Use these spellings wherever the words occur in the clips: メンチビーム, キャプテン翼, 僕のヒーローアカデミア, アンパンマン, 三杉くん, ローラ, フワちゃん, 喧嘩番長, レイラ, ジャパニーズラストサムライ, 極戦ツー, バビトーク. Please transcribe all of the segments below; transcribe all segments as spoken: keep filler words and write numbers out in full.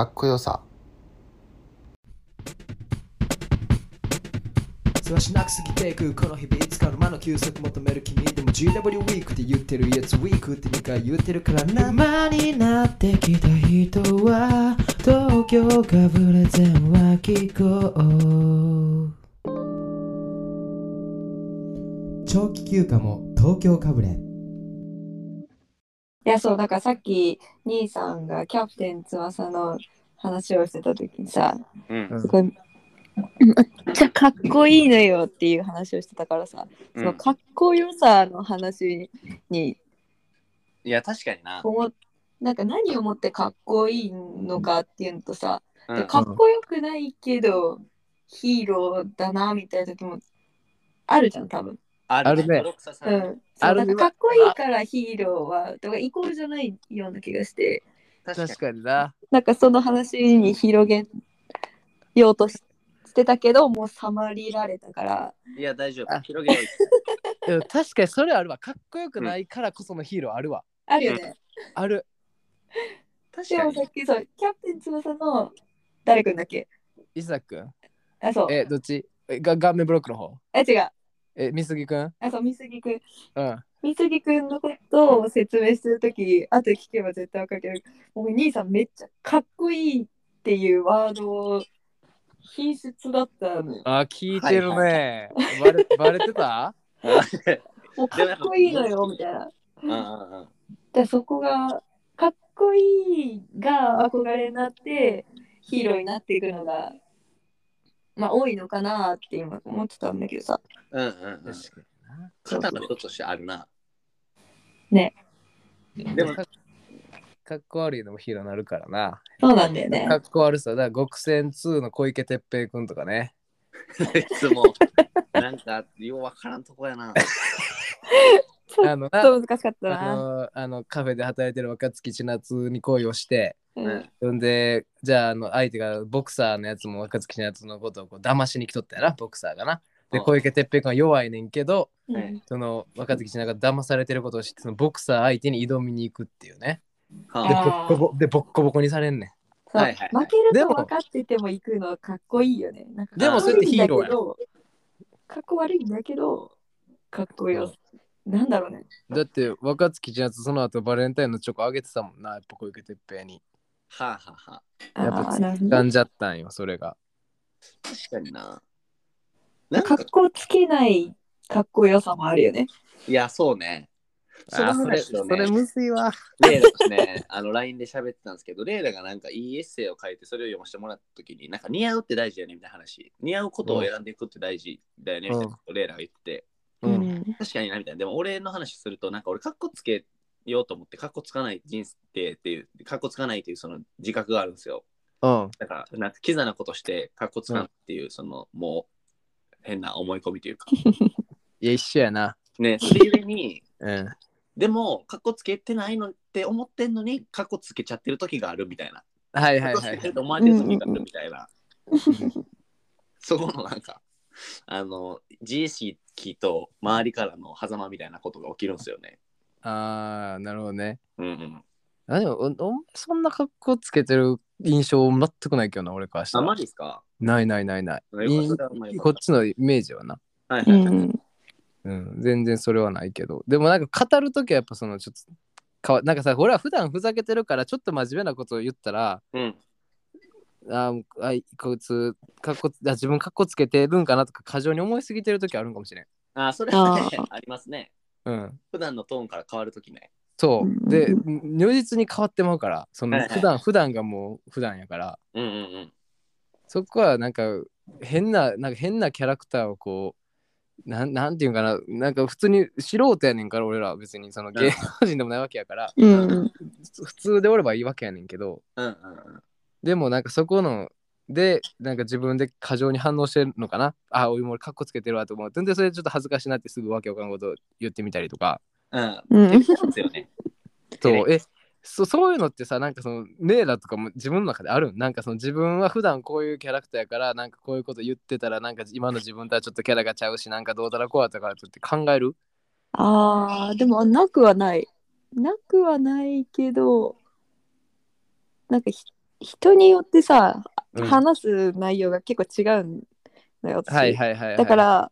かっこよさ。そはしなくすぎていくこの日々いつかの間の休息求める君でも ジーダブリュー ウィークって言ってるやつウィークってにかい言ってるからね。生になってきた人は東京かぶれ全は聞こう長期休暇も東京かぶれ。いやそうだからさっき兄さんがキャプテン翼の話をしてた時にさ、うん、すごいめっちゃかっこいいのよっていう話をしてたからさ、うん、そのかっこよさの話にいや確かにな、なんか何をもってかっこいいのかっていうのとさ、うん、でかっこよくないけど、うん、ヒーローだなみたいな時もあるじゃん多分あるね、うん、あるね。かっこいいからヒーローはとかイコールじゃないような気がして確かにな、なんかその話に広げようとしてしてたけどもうさまりられたから、いや大丈夫広げよう確かにそれあるわ、かっこよくないからこそのヒーローあるわ、うん、あるよね、ある確かに。でもさっきそうキャプテン翼の誰くんだっけ、伊沢くん、あそうえどっちが顔面ブロックの方、え違うえ美杉くん、あそう美杉くん、うん美杉くんのことを説明するときあと聞けば絶対わかるけど、もう兄さんめっちゃかっこいいっていうワードを品質だったのよ。あ、聞いてるね。はいはい、バレ、バレてた？もうかっこいいのよみたいな。うんうん、でそこがかっこいいが憧れになってヒーローになっていくのがまあ多いのかなって今思ってたんだけどさ。うんうんうん。確かにな。肩の人としてあるな。ね。でも。かっこ悪いのもヒーローになるからな。そうなんだよね。かっこ悪さだ。極戦ツーの小池哲平くんとかね。いつもなんかようわからんとこやな。ちょっと難しかったな。あの、あのカフェで働いてる若月千夏に恋をして、うん、んでじゃあ、 あの相手がボクサーのやつも若月千夏のことをこう騙しに来とったやな、ボクサーがな。で小池哲平君は弱いねんけど、うん、その若月千夏が騙されてることを知ってそのボクサー相手に挑みに行くっていうね。はあ、でボッコボでボッコボコにされんねん。はいはいはい、負けると分かってても行くのはかっこいいよね。なんかでもそうやってヒーローやかっこ悪いんだけどかっこよ、うん、なんだろうね。だって若月千夏その後バレンタインのチョコあげてたもんな、やっぱ小池徹平に。はあはあはあ、やっぱ掴んじゃったんよそれが。確かにな。なんかかっこつけないかっこよさもあるよね。いやそうね。それ、 それ、それむずいわ。レイラですね、あの ライン で喋ってたんですけど、レイラがなんかいいエッセイを書いてそれを読ませてもらった時に、なんか似合うって大事だよねみたいな話、似合うことを選んでいくって大事だよねみたいなことをレイラが言って、うんうん、確かになみたいな。でも俺の話すると、なんか俺カッコつけようと思ってカッコつかない人生っていう、カッコつかないというその自覚があるんですよ。うん、だからなんかキザなことしてカッコつかないっていう、うん、そのもう変な思い込みというか。いや一緒やな。ね、それゆえに。うんでもカッコつけてないのって思ってんのにカッコつけちゃってる時があるみたいな。はいはいはい。思われてる時があるみたいな。そこのなんかあの自意識と周りからの狭間みたいなことが起きるんですよね。ああなるほどね。うんうん。あでもおおそんなカッコつけてる印象全くないけどな俺からしたら。あまりですか。ないないないない。こっちのイメージはな。はいはいはい。うんうん、全然それはないけど、でもなんか語るときはやっぱそのちょっとかなんかさ、俺は普段ふざけてるからちょっと真面目なことを言ったら、うん、ああこいつかっこあ自分かっこつけてるんかなとか過剰に思いすぎてるときあるんかもしれん。あそれは、ね、ありますね、うん、普段のトーンから変わるときね。そうで如実に変わってまうから、その普段、はいはい、普段がもう普段やから、うんうんうん、そこはなんか変ななんか変なキャラクターをこうな ん, なんていうんかな、なんか普通に素人やねんから俺ら別にその芸能人でもないわけやから、うん、普通でおればいいわけやねんけど、うんうんうん、でもなんかそこのでなんか自分で過剰に反応してるのかな、あ俺もカッコつけてるわと思って、でそれでちょっと恥ずかしなってすぐわけわかんないこと言ってみたりとか、うんうん、ですよね。そうえそそういうのってさ、なんかそのネーラとかも自分の中であるん、なんかその自分は普段こういうキャラクターやからなんかこういうこと言ってたらなんか今の自分とはちょっとキャラがちゃうし、なんかどうだらこうだったからとって考える。あーでもなくはないなくはないけど、なんか人によってさ、うん、話す内容が結構違うんだよ、私。はいはいはいはい、だから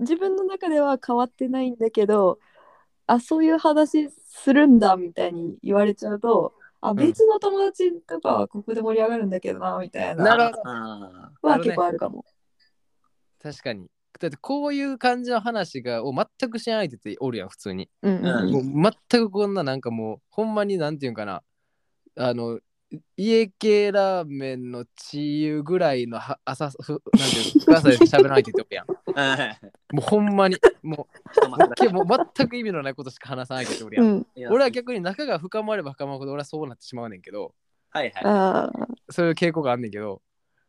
自分の中では変わってないんだけど、あ、そういう話するんだみたいに言われちゃうと、あ、別の友達とかはここで盛り上がるんだけどなみたいな、なるほど、は結構あるかも。確かに。だってこういう感じの話がを全くしないっておるやん、普通に、うんうん、もう全くこんな、なんかもうほんまになんていうんかな、あの家系ラーメンのチユぐらいのは浅ふなんていう深さで喋らないって言っておるやんもうほんまにもう、もう全く意味のないことしか話さないって言っておるやん、うん、俺は逆に仲が深まれば深まるほど俺はそうなってしまうねんけど、はいはい、そういう傾向があんねんけど、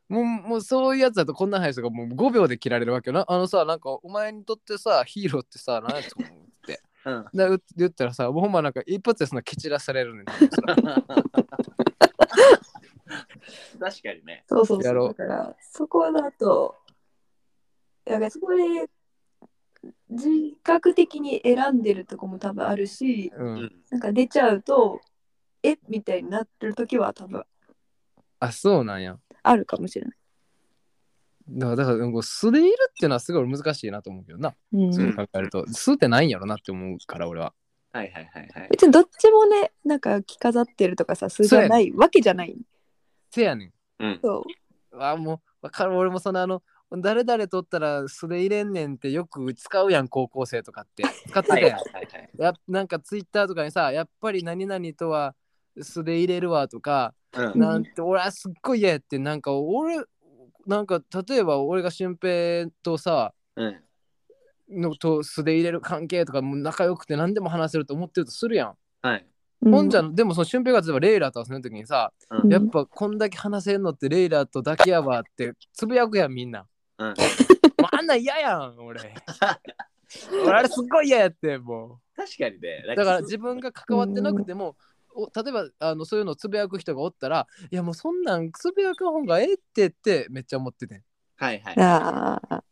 もう、もうそういうやつだとこんな話とかもうごびょうで切られるわけよな。あのさ、なんかお前にとってさ、ヒーローってさ、何やと思うって、うん、だう言ったらさ、ほんまなんか一発でその蹴散らされるねん確かにね。そうそうそう。だからそこだと、だからそこで自覚的に選んでるとこも多分あるし、うん、なんか出ちゃうとえみたいになってる時は多分。あ、そうなんや。あるかもしれない。だから、だから素でいるっていうのはすごい難しいなと思うけどな。うん、そう考えると素ってないんやろなって思うから俺は。はいはいはいはい。別にどっちもね、なんか着飾ってるとかさ、素じゃないわけじゃない。せやねん。うん。そう。あ、もうわかる。俺もそのあの誰々取ったら素で入れんねんってよく使うやん、高校生とかって使ってたやん。はいはいはい、やなんかツイッターとかにさ、やっぱり何々とは素で入れるわとか。うん、なんて俺はすっごい嫌やって、なんか俺なんか例えば俺が俊平とさ、うん、のと素で入れる関係とかも仲良くて何でも話せると思ってるとするやん、はい、ほんじゃ、うん、でもその俊平が例えばレイラーと遊んでる時にさ、うん、やっぱこんだけ話せるのってレイラーとだけやわってつぶやくやんみんな、うん、もうあんな嫌やん俺俺あれすっごい嫌やって、もう確かにね、だから自分が関わってなくても、うん、例えばあのそういうのをつぶやく人がおったら、いやもうそんなんつぶやく方がええってってめっちゃ思ってて、はいはい、ああ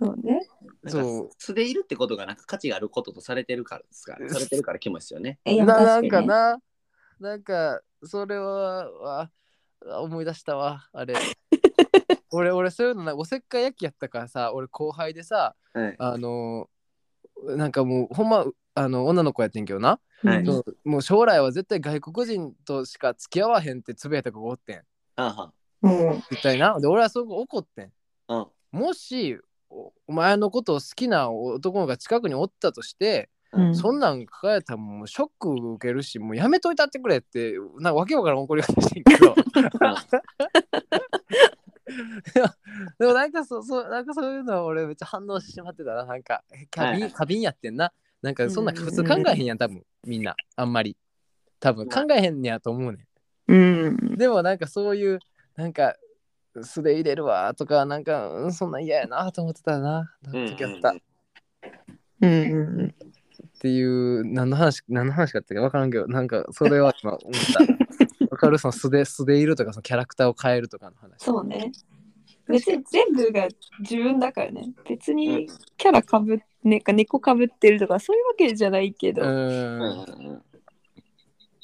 そうね、そう素でいるってことがなんか価値があることとされてるからですからされてるからきますよねな、なんかな、なんかそれは思い出したわあれ俺俺そういうのな、おせっかい焼きやったからさ、俺後輩でさ、はい、あのなんかもうほんまあの女の子やってんけどな、はい、もう将来は絶対外国人としか付き合わへんってつぶやいた子がおってん、あはん絶対な、で俺はそこ怒ってん、あもし お, お前のことを好きな男が近くにおったとして、うん、そんなん抱えたらもうショック受けるし、もうやめといたってくれって、なんかわけわからん怒り方してんけどでも、 でもなんかそ、そ、なんかそういうのは俺めっちゃ反応してしまってたな、なんか過敏、過敏やってんな、なんかそんな普通考えへんやん多分みんな、あんまり多分考えへんねやと思うねん、うん、でもなんかそういうなんか素で入れるわとかなんか、うん、そんな嫌やなと思ってたな、なんかやった、うんうん、っていう何の話何の話かって分からんけど、なんかそれは今思った分かる、その素で素でいるとかそのキャラクターを変えるとかの話、そうね、別に全部が自分だからね、別にキャラかぶってなんか猫かぶってるとかそういうわけじゃないけど、うん、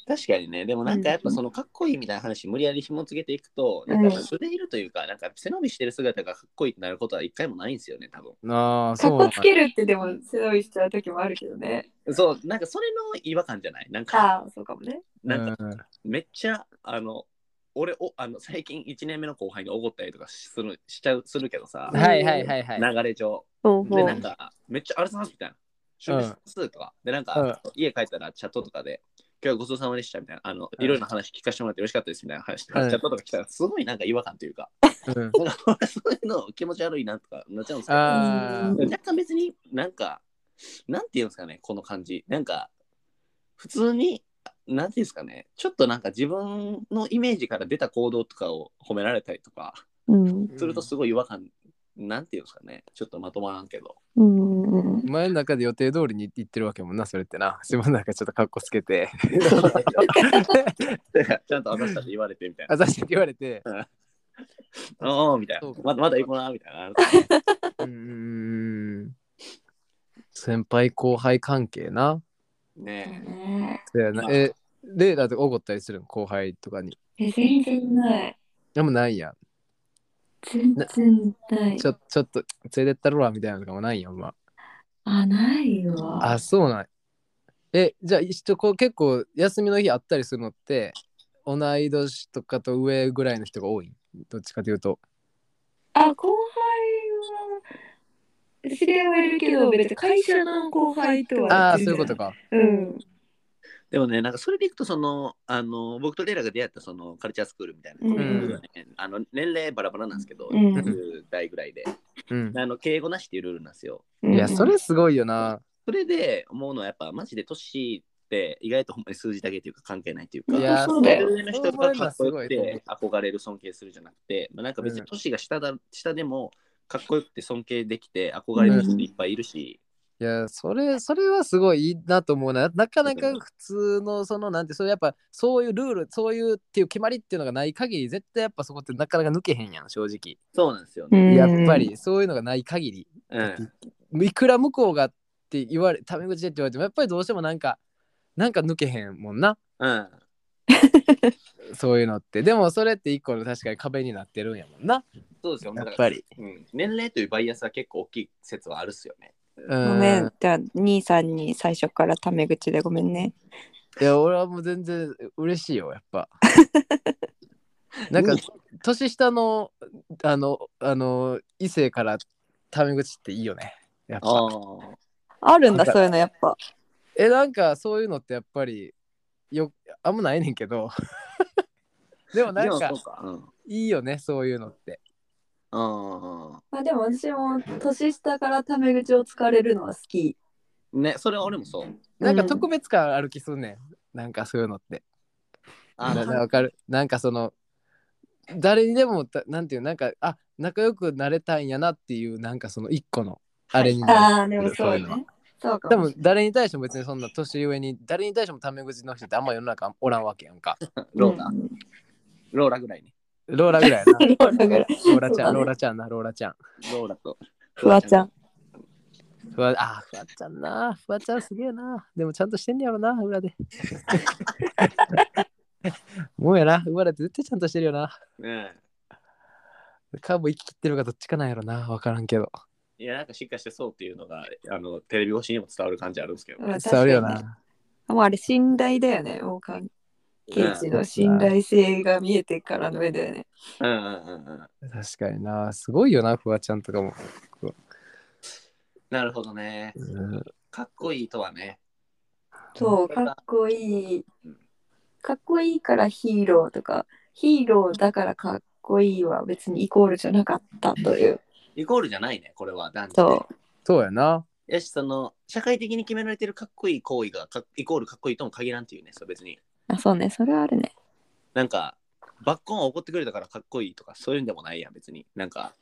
確かにね、でもなんかやっぱそのかっこいいみたいな話無理やり紐付けていくと、うん、なんか素でいるというかなんか背伸びしてる姿がかっこいいってなることは一回もないんですよね多分。ああ、そうかっこつけるってでも背伸びしちゃう時もあるけどね、そうなんかそれの違和感じゃない、なんかあ、そうかもね、なんかめっちゃあの俺おあの最近いちねんめの後輩におごったりとかするしちゃうするけどさ、はいはいはいはい、流れ上でなんかめっちゃあれさんみたいな、趣味数とか、うん、でなんか、うん、家帰ったらチャットとかで今日ごちそうさまでしたみたいな、あのいろいろな話聞かせてもらって嬉しかったですみたいな話とか、うん、チャットとか来たらすごいなんか違和感というか、うん、なんかそういうの気持ち悪いなとかなっちゃうんですけど、うん、なんか別になんかなんていうんですかね、この感じなんか普通になんていうんですかね、ちょっとなんか自分のイメージから出た行動とかを褒められたりとかするとすごい違和感、うん、なんていうんですかね、ちょっとまとまらんけど、うん、前の中で予定通りに行ってるわけもんな、それってな、自分の中ちょっとカッコつけてちゃんと私たち言われてみたいな、私たち言われておおみたいな、まだまだ行こうなみたいなうーん、先輩後輩関係なねえ、そうやな、えレイラーとかおごったりするの後輩とかに。え、全然ない。でもないやん。全然ない。ちょ、ちょっと連れてったろらみたいなのとかもないやん、まあ。あ、ないわ。あ、そうなん。え、じゃあ一応こう結構休みの日あったりするのって同い年とかと上ぐらいの人が多い？どっちかというと。あ、後輩は知り合いはいるけど別に会社の後輩とは。ああ、そういうことか。うん。でもね、なんかそれでいくとそのあの僕とレイラが出会ったそのカルチャースクールみたいな、うん、あの年齢バラバラなんですけど、うん、じゅうだいぐらいで、うん、あの敬語なしっていうルールなんですよ、うん、いやそれすごいよな。それで思うのはやっぱマジで年って意外とほんまに数字だけというか関係ないというか、いやそうだよ、上の人がかっこよくて憧れる尊敬するじゃなくて、まあ、なんか別に年が 下だ、うん、下でもかっこよくて尊敬できて憧れる人いっぱいいるし、うん、いやそれそれはすごいいいなと思うな。なかなか普通のそのなんてそれやっぱそういうルールそういうっていう決まりっていうのがない限り絶対やっぱそこってなかなか抜けへんやん、正直。そうなんですよね。やっぱりそういうのがない限り、うん、いくら向こうがって言われタメ口でって言われてもやっぱりどうしてもなんかなんか抜けへんもんな、うん、そういうのって。でもそれって一個の確かに壁になってるんやもんな。そうですよ、やっぱり、うん、年齢というバイアスは結構大きい説はあるっすよね。ごめん、じゃあ兄さんに最初からタメ口でごめんね。いや俺はもう全然嬉しいよやっぱなんか年下のあのあの異性からタメ口っていいよねやっぱ。 あ, あるんだそういうのやっぱ。えなんかそういうのってやっぱりよあんまないねんけどでもなんかいいよねそういうのって。あまあ、でも私も年下からタメ口を使われるのは好きね。それは俺もそう。なんか特別感ある気すんねん、うん、なんかそういうのって。あなんかわかる。なんかその誰にでもなんていうなんかあ仲良くなれたんやなっていうなんかその一個のあれになる、はい、あでもそうね。そうかも。でも誰に対しても別にそんな年上に誰に対してもタメ口の人ってあんま世の中おらんわけやんかローラ、うん、ローラぐらいに、ねローラぐらいなローラぐらいローラちゃん、ね、ローラちゃんなローラちゃんローラとフワちゃんフワあフワちゃんなフワちゃんすげえな。でもちゃんとしてんねやろな裏でもうやな裏で絶対ちゃんとしてるよな、ね、カーブ行き切ってるかどっちかなんやろな分からんけど。いやなんかしっかりしてそうっていうのがあのテレビ越しにも伝わる感じあるんですけど、ね、伝わるよな。もうあれ信頼だよね。もうかんケイチの信頼性が見えてからの目だよね。うんうんうんうん。確かにな。すごいよな、フワちゃんとかも。なるほどね、うん。かっこいいとはね。そう、かっこいい。かっこいいからヒーローとか、ヒーローだからかっこいいは別にイコールじゃなかったという。イコールじゃないね、これは。男女で。そう。そうやな。やし、その、社会的に決められてるかっこいい行為がイコールかっこいいとも限らんっていうね、そう別に。あ、そうね、それはあるね。なんか、バッコンは怒ってくれたからかっこいいとか、そういうんでもないやん、別に。なんか、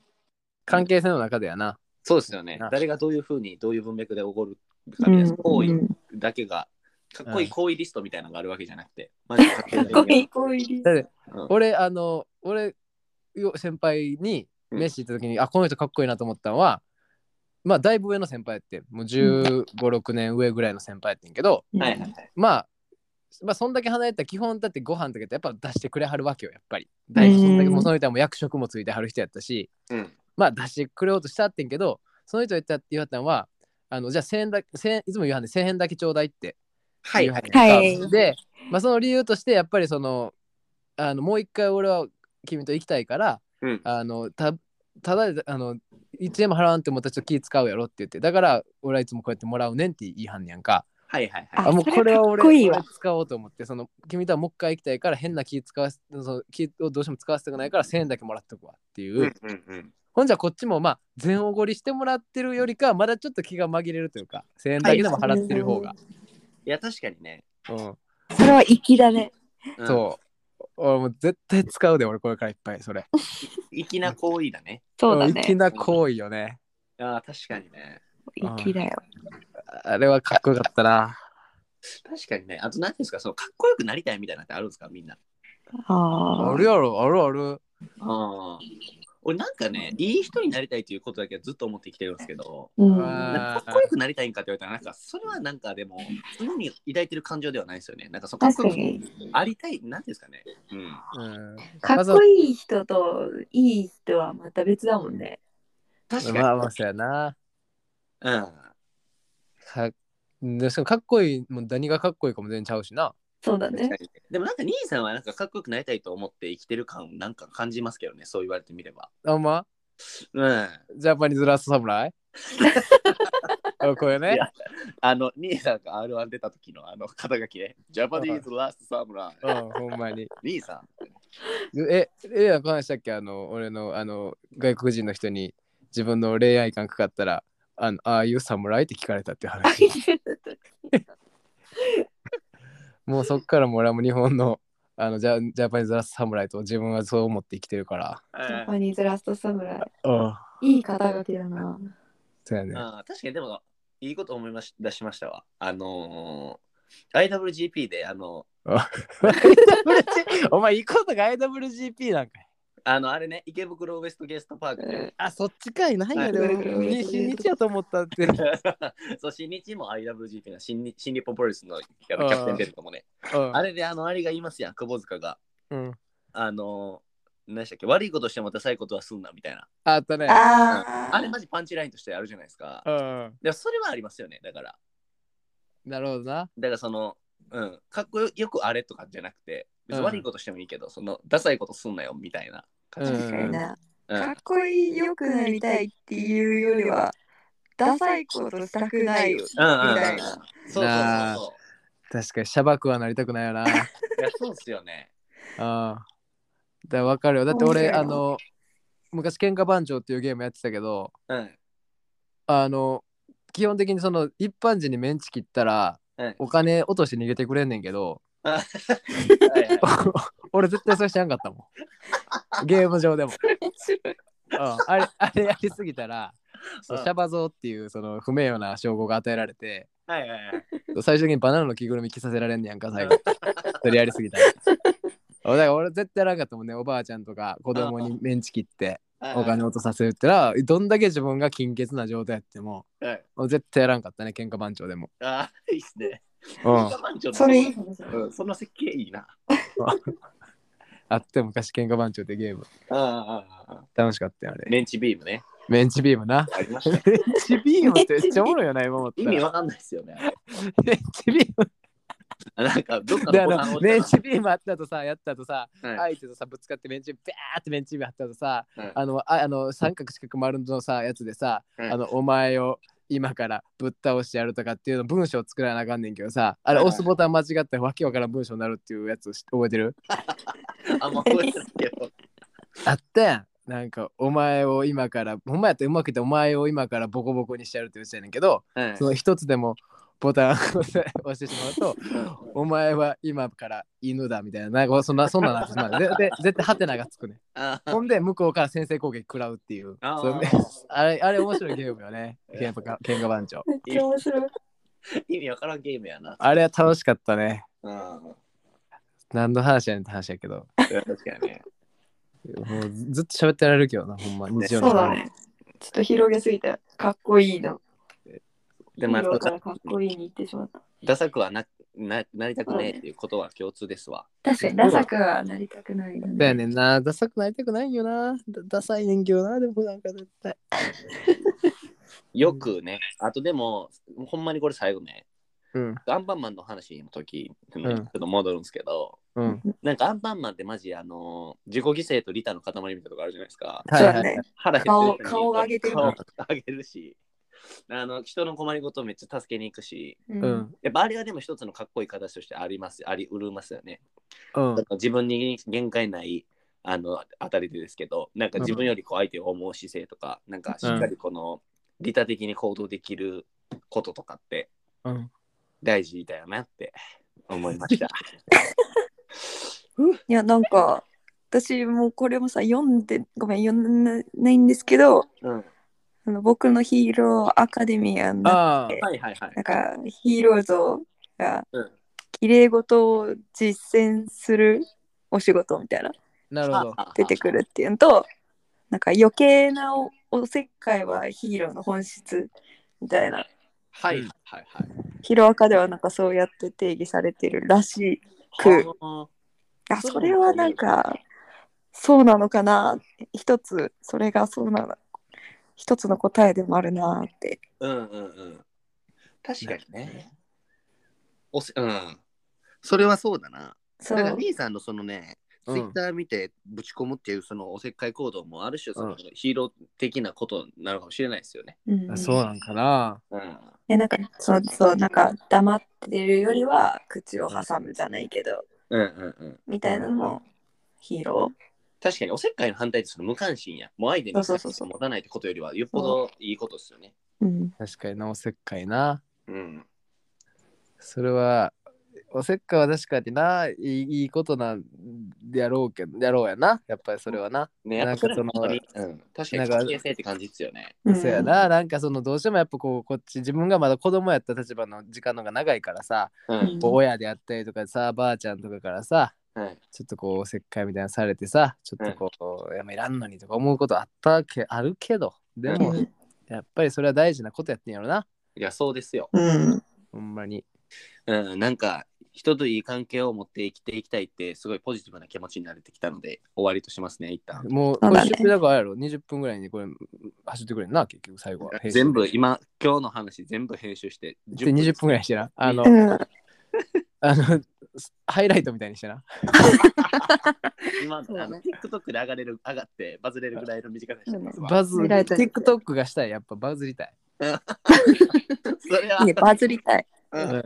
関係性の中でやな。そうですよね。誰がどういうふうに、どういう文脈で怒るかみたいな行為だけが、かっこいい行為リストみたいなのがあるわけじゃなくて。うん、マジかっこいい行為リスト。俺、あの、俺、先輩に飯行った時に、うん、あ、この人かっこいいなと思ったのは、まあ、だいぶ上の先輩やって、もうじゅうご、ろくねん上ぐらいの先輩やってんけど、うん、まあ、まあ、そんだけ離れた基本だってご飯とかってやっぱ出してくれはるわけよやっぱり。大事だけどその人はもう役職もついてはる人やったし、うん、まあ出してくれようとしたってんけどその人が言ったって言われたのはあのじゃあせんえんだせんえんいつも言うはんでせんえんだけちょうだいって言うはんで、はいでまあ、その理由としてやっぱりそのあのもう一回俺は君と行きたいから、うん、あのたただあのいちえんも払わんって思ったらちょっと気使うやろって言ってだから俺はいつもこうやってもらうねんって言いはんねやんか。はいはいはい、あもうこれは俺を使おうと思ってその君とはもう一回行きたいから変な気使わせその気をどうしても使わせたくないからせんえんだけもらっとくわっていう、うんうんうん、ほんじゃこっちもまあ全おごりしてもらってるよりかまだちょっと気が紛れるというかせんえんだけでも払ってる方が、はい、いや確かにね、うん、それは粋だね、うん、そう俺もう絶対使うで俺これからいっぱいそれ粋な行為だねそうだね粋な行為よね、うん、あ確かにね粋だよ、うんあれはかっこよかったな。確かにね。あと何ていうんですか、そのかっこよくなりたいみたいなってあるんですかみんな。ああるやろ、あるある。あ俺なんかね、いい人になりたいということだけはずっと思ってきてるんですけど、うん、なんかかっこよくなりたいんかって言われたら、なんかそれはなんかでも常に抱いてる感情ではないですよね。なんかそこかっこよくありたい、なんですかね、うんうん、かっこいい人といい人はまた別だもんね。確かに。まあまあそうやな。うん。かでしかもかっこいい、もう何がかっこいいかも全然ちゃうしな。そうだね。でもなんか兄さんはなんかかっこよくなりたいと思って生きてる感なんか感じますけどね、そう言われてみれば。あんまうん。ジャパニーズラストサムライこれね。あの、兄さんが アールワン 出た時のあの肩書きね。ジャパニーズラストサムライ。うん、ほんまに。兄さん。え、え、なんかしたっけ、あの、俺の、あの、外国人の人に自分の恋愛感かかったら、あの、ああいうサムライって聞かれたって話。もうそっからも俺はもう日本の、 あのジャ、ジャパニーズラストサムライと自分はそう思って生きてるから。ジャパニーズラストサムライ。いい肩書きだな。そうやね。あ、確かにでもいいこと思いまし出しましたわ。あのー、アイダブリュージーピー であのお前いいことが アイダブリュージーピー なんかい。あのあれね、池袋ウエストゲートパークで、うん、あそっちかいないやろ、ね、新日やと思ったってそう新日も アイダブリュージーピー の新日新日本プロレスのキャプテンベルトもね、 あ, あれであのあれが言いますやん、窪塚が、うん、あの何でしたっけ、悪いことしてもダサいことはすんなみたいな、あったね、 あ,、うん、あれマジパンチラインとしてあるじゃないですか。でもそれはありますよね。だからなるほどな。だからその、うん、かっこよくあれとかじゃなくて、別に悪いことしてもいいけど、うん、そのダサいことすんなよみたいな感じ、うん、確かにな、うん、かっこいいよくなりたいっていうよりはダサいことしたくないよみたいな、うんうんうん、そうそうそうそう、確かにシャバくはなりたくないよな。いやそうっすよね。ああだから分かるよ。だって俺あの昔喧嘩番長っていうゲームやってたけど、うん、あの基本的にその一般人にメンチ切ったら、うん、お金落として逃げてくれんねんけどはいはい、俺絶対そうしてなかったもんゲーム上でもあ, あ, れあれやりすぎたらそうシャバ像っていうその不名誉な称号が与えられて、はいはいはい、最終的にバナナの着ぐるみ着させられんねやんか最後それやりすぎたらだから俺絶対なかったもんね。おばあちゃんとか子供にメンチ切ってお金落とさせるってのはどんだけ自分が金欠な状態やっても、はい、もう絶対やらんかったね、喧嘩番長でも。ああいいっすね。うん、それその設計いいな。あって昔喧嘩番長ってゲーム。ああ楽しかったよあれ。メンチビームね。メンチビームな。ありました。メンチビームってめっちゃおもろいよな今思ったら。意味わかんないですよね。メンチビーム。なんかどっかであのメンチビームあったとさやったとさ、はい、相手とさぶつかってメンチビーバーってメンチビームあったとさ、はい、あのああの三角四角丸のさやつでさ、はい、あのお前を今からぶっ倒してやるとかっていうの文章を作らなあかんねんけどさ、あれ押すボタン間違ってわけわからん文章になるっていうやつ覚えてる？あんま覚えてないけどあったやん。なんかお前を今からほんまやってうまくてお前を今からボコボコにしてやるって言うやつやねんけど、はい、その一つでもボタンを押してしまうとお前は今から犬だみたいな、なんかそんなそんななってしまう。でで絶対ハテナがつくね。ほんで向こうから先制攻撃食らうっていう、あ, そあれあれ面白いゲームよね。ケンカケンカ番長。めっちゃ面白い。意味わからんゲームやな。あれは楽しかったね。うん、何の話やねんって話やけど。確かにね。もうずっと喋ってられるけどなほんま日曜の。そうだね。ちょっと広げすぎてかっこいいな。でもだからかっこいいに言ってしまった。ダサくは な, な, なりたくないっていうことは共通ですわ。確かにダサくはなりたくないよね。だよねな、ダサくなりたくないよな。ダサい人形な、でもなんか絶対。よくね、あとでも、ほんまにこれ最後ね、うん、アンパンマンの話の時にちょっと戻るんですけど、うん、なんかアンパンマンってマジあの自己犠牲と利他の塊みたいなとこあるじゃないですか。はいはいはい、腹減ってるし、顔を上げてる。顔を上げるし。あの人の困りごとをめっちゃ助けに行くし、うん、やっぱあれはでも一つのかっこいい形としてありますありうるますよね、うん、だから自分に限界ないあのあたりでですけど、なんか自分よりこう相手を思う姿勢とか、うん、なんかしっかりこの利他的に行動できることとかって大事だよなって思いました、うん、いやなんか私もこれもさ読んでごめん読んでないんですけど、うん、あの僕のヒーローアカデミアになって、はいはいはい、なんかヒーロー像がきれいごとを実践するお仕事みたいな、なるほど出てくるっていうのと、なんか余計な お, おせっかいはヒーローの本質みたいな、はいはいはい、ヒロアカではなんかそうやって定義されてるらしく、ああ、それはなんかそうなのかな、一つそれがそうなの一つの答えでもあるなって。うんうんうん確かにね。おせうんそれはそうだな。それが兄さんのそのね、ツイッター見てぶち込むっていうそのおせっかい行動もある種そのヒーロー的なことなのかもしれないですよね。うん、そうなんかな。うん。えなんかそうそうなんか黙ってるよりは口を挟むじゃないけど、うんうんうん、みたいなのもヒーロー。確かにおせっかいの反対ってその無関心やもう相手に持たないってことよりはよっぽどいいことですよね。うん、確かになおせっかいな。うん。それは。おせっかいは確かにないいことなんやろうけどやろうやなやっぱりそれはな、ね、なんかそのそれは、うん、確かに危険性って感じですよね。そうやな、なんかそのどうしてもやっぱこうこっち自分がまだ子供やった立場の時間の方が長いからさ、うん、親であったりとかさばあちゃんとかからさ、うん、ちょっとこうおせっかいみたいなされてさちょっとこう、うん、やめらんのにとか思うことあったけあるけどでも、うん、やっぱりそれは大事なことやってんやろな。いやそうですよ、うん、ほんまに、うん、なんか人といい関係を持って生きていきたいってすごいポジティブな気持ちになれてきたので終わりとしますね一旦。もうこれ出費だからやろにじゅっぷんぐらいにこれ走ってくれんな結局最後は全部今今日の話全部編集してじゅっぷんにじゅっぷんぐらいしてなあのあのハイライトみたいにしてな今の、ね、あの TikTok で上がれる上がってバズれるぐらいの短さにしてますわ。バズ TikTok がしたいやっぱバズりたいそれはいやバズりたい、うん、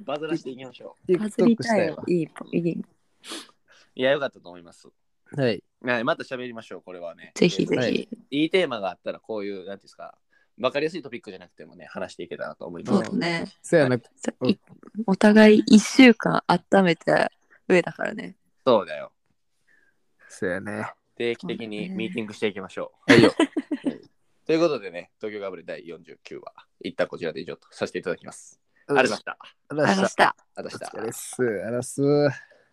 バズらしていきましょう。バズりたいわ。いい、いい。いや、よかったと思います。はい。また喋りましょう、これはね。ぜひぜひ、はい。いいテーマがあったら、こういう、なんていうんですか、わかりやすいトピックじゃなくてもね、話していけたらと思います。そうね。そうやな。はい、お互いいっしゅうかん温めた上だからね。そうだよ。そうやね。定期的にミーティングしていきましょう。はいよ。ということでね、東京ガブレ第よんじゅうきゅうわ、一旦こちらで以上とさせていただきます。ありがとうございました。ありがとうございました。ありがとうございました。ありがとうございます。